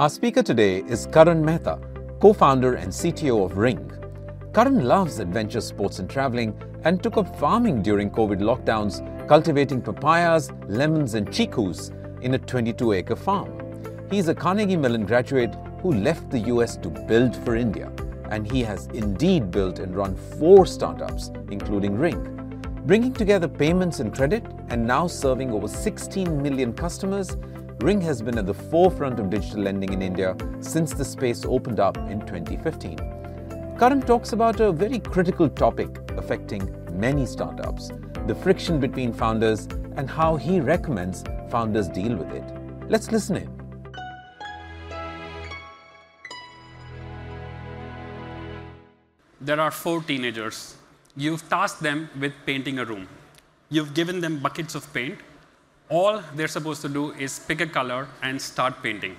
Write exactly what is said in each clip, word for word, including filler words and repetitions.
Our speaker today is Karan Mehta, co-founder and C T O of Ring. Karan loves adventure sports and traveling and took up farming during COVID lockdowns, cultivating papayas, lemons and chikus in a twenty-two acre farm. He's a Carnegie Mellon graduate who left the U S to build for India, and he has indeed built and run four startups, including Ring, bringing together payments and credit, and now serving over sixteen million customers. Ring has been at the forefront of digital lending in India since the space opened up in twenty fifteen. Karan talks about a very critical topic affecting many startups, the friction between founders and how he recommends founders deal with it. Let's listen in. There are four teenagers. You've tasked them with painting a room. You've given them buckets of paint. All they're supposed to do is pick a color and start painting.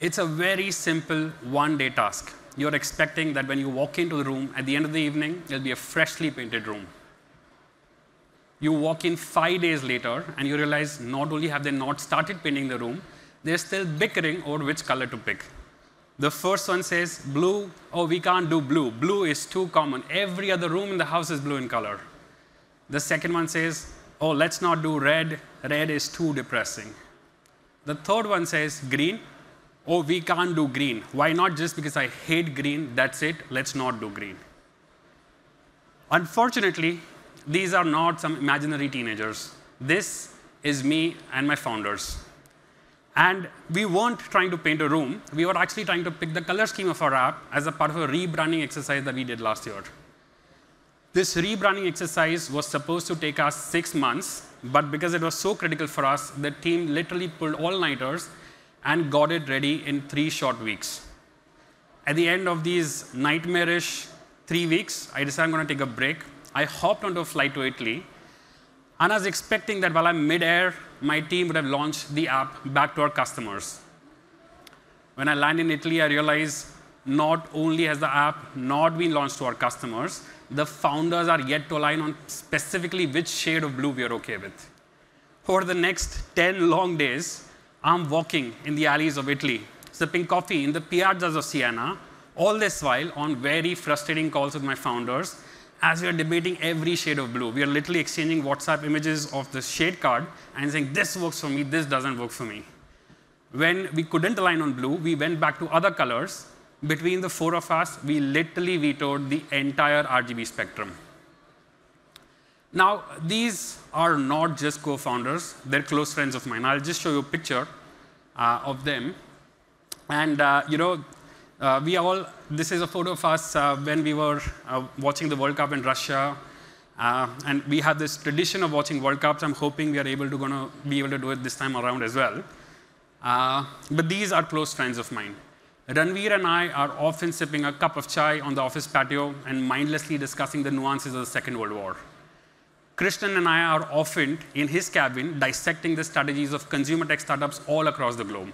It's a very simple one-day task. You're expecting that when you walk into the room, at the end of the evening, there'll be a freshly painted room. You walk in five days later, and you realize not only have they not started painting the room, they're still bickering over which color to pick. The first one says, blue, oh, we can't do blue. Blue is too common. Every other room in the house is blue in color. The second one says, oh, let's not do red. Red is too depressing. The third one says, green. Oh, we can't do green. Why not? Just because I hate green, that's it. Let's not do green. Unfortunately, these are not some imaginary teenagers. This is me and my founders. And we weren't trying to paint a room. We were actually trying to pick the color scheme of our app as a part of a rebranding exercise that we did last year. This rebranding exercise was supposed to take us six months, but because it was so critical for us, the team literally pulled all-nighters and got it ready in three short weeks. At the end of these nightmarish three weeks, I decided I'm going to take a break. I hopped onto a flight to Italy. And I was expecting that while I'm mid-air, my team would have launched the app back to our customers. When I landed in Italy, I realized not only has the app not been launched to our customers, the founders are yet to align on specifically which shade of blue we are OK with. For the next ten long days, I'm walking in the alleys of Italy, sipping coffee in the piazzas of Siena, all this while on very frustrating calls with my founders, as we are debating every shade of blue. We are literally exchanging WhatsApp images of the shade card and saying, this works for me, this doesn't work for me. When we couldn't align on blue, we went back to other colors. Between the four of us, we literally vetoed the entire R G B spectrum. Now, these are not just co-founders. They're close friends of mine. I'll just show you a picture uh, of them. And, uh, you know, Uh, we all, this is a photo of us uh, when we were uh, watching the World Cup in Russia. Uh, and we have this tradition of watching World Cups. I'm hoping we are able to gonna be able to do it this time around as well. Uh, but these are close friends of mine. Ranveer and I are often sipping a cup of chai on the office patio and mindlessly discussing the nuances of the Second World War. Krishnan and I are often in his cabin dissecting the strategies of consumer tech startups all across the globe.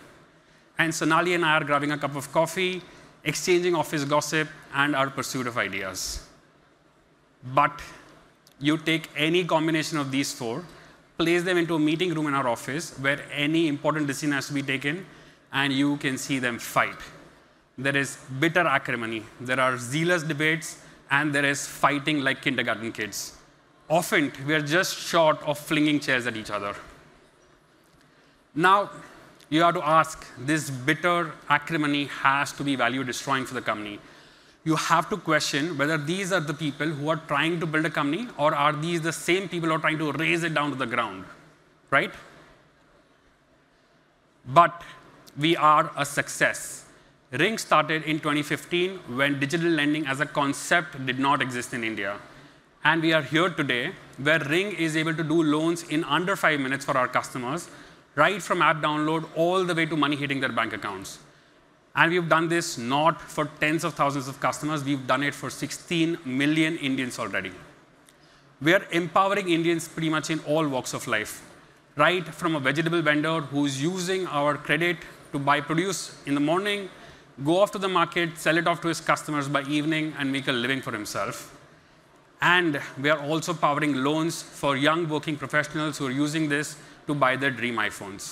And Sonali and I are grabbing a cup of coffee, exchanging office gossip, and our pursuit of ideas. But you take any combination of these four, place them into a meeting room in our office where any important decision has to be taken, and you can see them fight. There is bitter acrimony. There are zealous debates, and there is fighting like kindergarten kids. Often, we are just short of flinging chairs at each other. Now, you have to ask, this bitter acrimony has to be value-destroying for the company. You have to question whether these are the people who are trying to build a company, or are these the same people who are trying to raise it down to the ground, right? But we are a success. Ring started in twenty fifteen when digital lending as a concept did not exist in India. And we are here today where Ring is able to do loans in under five minutes for our customers, right from app download all the way to money hitting their bank accounts. And we've done this not for tens of thousands of customers. We've done it for sixteen million Indians already. We are empowering Indians pretty much in all walks of life, right from a vegetable vendor who's using our credit to buy produce in the morning, go off to the market, sell it off to his customers by evening, and make a living for himself. And we are also powering loans for young working professionals who are using this to buy their dream iPhones.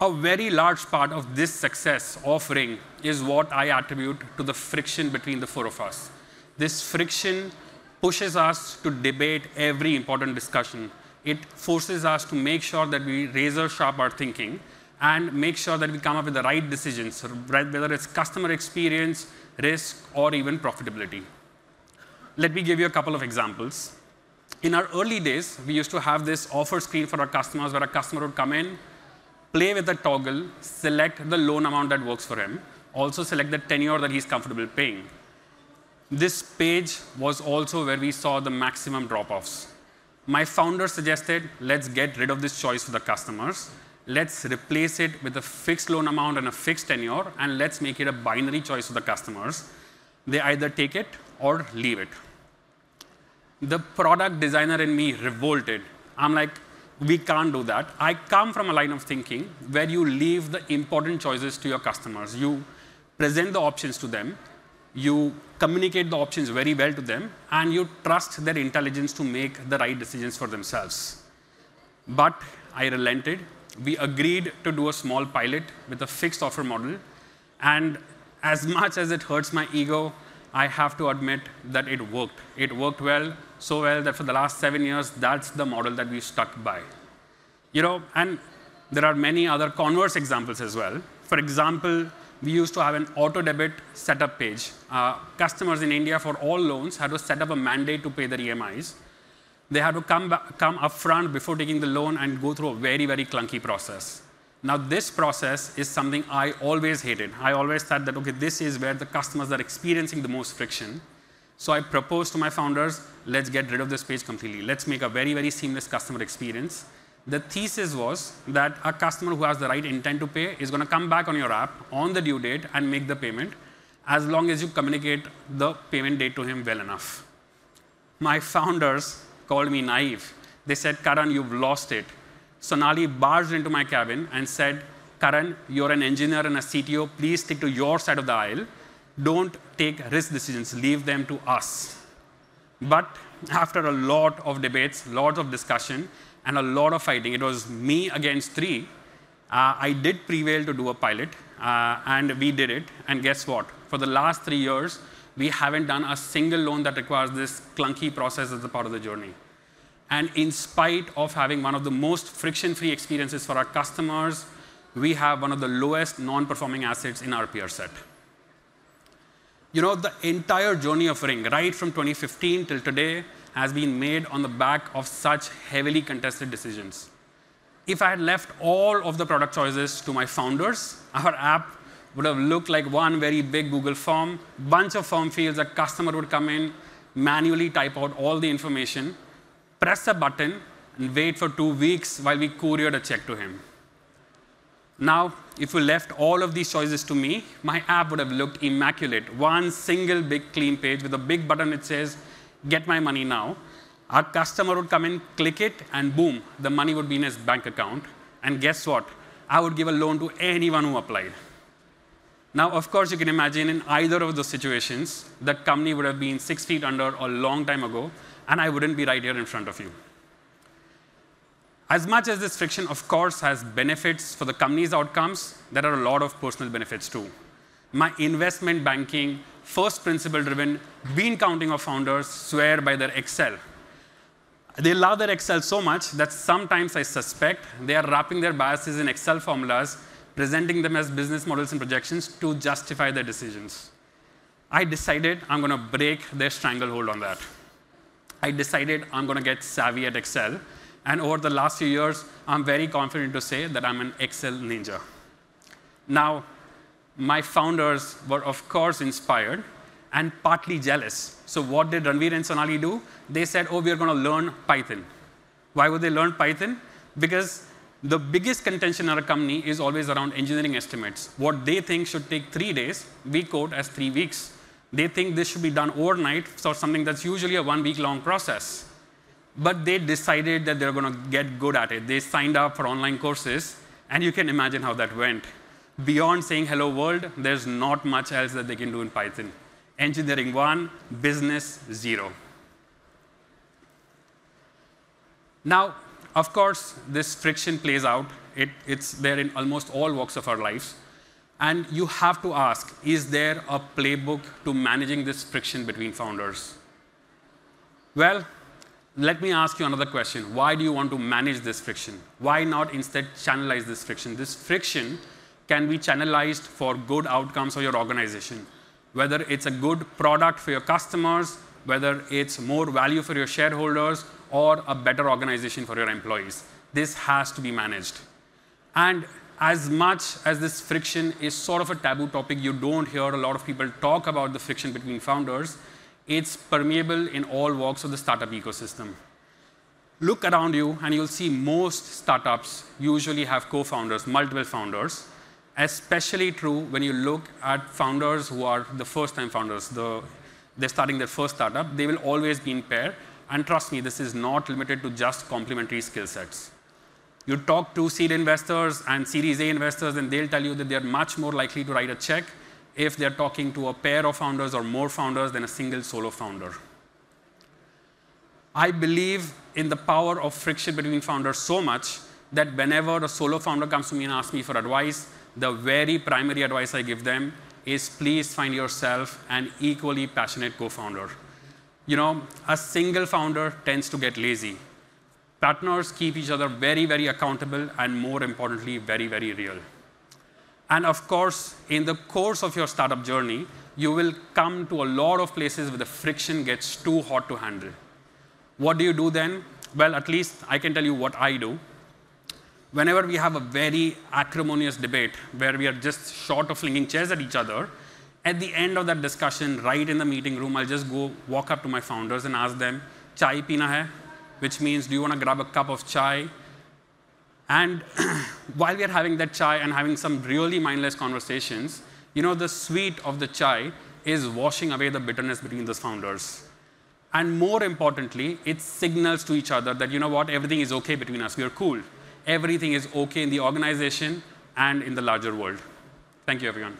a very large part of this success of Ring is what I attribute to the friction between the four of us. This friction pushes us to debate every important discussion. It forces us to make sure that we razor sharp our thinking and make sure that we come up with the right decisions, whether it's customer experience, risk, or even profitability. Let me give you a couple of examples. In our early days, we used to have this offer screen for our customers where a customer would come in, play with the toggle, select the loan amount that works for him, also select the tenure that he's comfortable paying. This page was also where we saw the maximum drop-offs. My founder suggested, let's get rid of this choice for the customers. Let's replace it with a fixed loan amount and a fixed tenure, and let's make it a binary choice for the customers. They either take it or leave it. The product designer in me revolted. I'm like, we can't do that. I come from a line of thinking where you leave the important choices to your customers. You present the options to them. You communicate the options very well to them. And you trust their intelligence to make the right decisions for themselves. But I relented. We agreed to do a small pilot with a fixed offer model. And as much as it hurts my ego, I have to admit that it worked. It worked well, so well that for the last seven years, that's the model that we've stuck by. You know, and there are many other converse examples as well. For example, we used to have an auto debit setup page. Uh, customers in India for all loans had to set up a mandate to pay their E M Is. They had to come, come up front before taking the loan and go through a very, very clunky process. Now, this process is something I always hated. I always thought that, OK, this is where the customers are experiencing the most friction. So I proposed to my founders, let's get rid of this page completely. Let's make a very, very seamless customer experience. The thesis was that a customer who has the right intent to pay is going to come back on your app on the due date and make the payment, as long as you communicate the payment date to him well enough. My founders called me naive. They said, Karan, you've lost it. Sonali barged into my cabin and said, Karan, you're an engineer and a C T O. Please stick to your side of the aisle. Don't take risk decisions. Leave them to us. But after a lot of debates, lots of discussion, and a lot of fighting, it was me against three. Uh, I did prevail to do a pilot, uh, and we did it. And guess what? For the last three years, we haven't done a single loan that requires this clunky process as a part of the journey. And in spite of having one of the most friction-free experiences for our customers, we have one of the lowest non-performing assets in our peer set. You know, the entire journey of Ring, right from twenty fifteen till today, has been made on the back of such heavily contested decisions. If I had left all of the product choices to my founders, our app would have looked like one very big Google form, bunch of form fields. A customer would come in, manually type out all the information, press a button, and wait for two weeks while we couriered a check to him. Now, if you left all of these choices to me, my app would have looked immaculate. One single big clean page with a big button that says, get my money now. Our customer would come in, click it, and boom, the money would be in his bank account. And guess what? I would give a loan to anyone who applied. Now, of course, you can imagine in either of those situations, the company would have been six feet under a long time ago, and I wouldn't be right here in front of you. As much as this friction, of course, has benefits for the company's outcomes, there are a lot of personal benefits too. My investment banking, first principle-driven, bean counting of founders swear by their Excel. They love their Excel so much that sometimes I suspect they are wrapping their biases in Excel formulas, presenting them as business models and projections to justify their decisions. I decided I'm going to break their stranglehold on that. I decided I'm going to get savvy at Excel. And over the last few years, I'm very confident to say that I'm an Excel ninja. Now, my founders were, of course, inspired and partly jealous. So what did Ranveer and Sonali do? They said, oh, we're going to learn Python. Why would they learn Python? Because the biggest contention in our company is always around engineering estimates. What they think should take three days, we quote as three weeks. They think this should be done overnight, so something that's usually a one-week-long process. But they decided that they're going to get good at it. They signed up for online courses, and you can imagine how that went. Beyond saying hello world, there's not much else that they can do in Python. Engineering one, business zero. Now, of course, this friction plays out. It, it's there in almost all walks of our lives. And you have to ask, is there a playbook to managing this friction between founders? Well, let me ask you another question. Why do you want to manage this friction? Why not instead channelize this friction? This friction can be channelized for good outcomes for your organization, whether it's a good product for your customers, whether it's more value for your shareholders, or a better organization for your employees. This has to be managed. And as much as this friction is sort of a taboo topic, you don't hear a lot of people talk about the friction between founders, it's permeable in all walks of the startup ecosystem. Look around you, and you'll see most startups usually have co-founders, multiple founders, especially true when you look at founders who are the first-time founders. The, they're starting their first startup. They will always be in pair. And trust me, this is not limited to just complementary skill sets. You talk to seed investors and Series A investors, and they'll tell you that they're much more likely to write a check if they're talking to a pair of founders or more founders than a single solo founder. I believe in the power of friction between founders so much that whenever a solo founder comes to me and asks me for advice, the very primary advice I give them is please find yourself an equally passionate co-founder. You know, a single founder tends to get lazy. Partners keep each other very, very accountable, and more importantly, very, very real. And of course, in the course of your startup journey, you will come to a lot of places where the friction gets too hot to handle. What do you do then? Well, at least I can tell you what I do. Whenever we have a very acrimonious debate where we are just short of flinging chairs at each other, at the end of that discussion, right in the meeting room, I'll just go walk up to my founders and ask them, chai peena hai? Which means, do you want to grab a cup of chai? And while we are having that chai and having some really mindless conversations, you know, the sweet of the chai is washing away the bitterness between those founders. And more importantly, it signals to each other that, you know what, everything is okay between us. We are cool. Everything is okay in the organization and in the larger world. Thank you, everyone.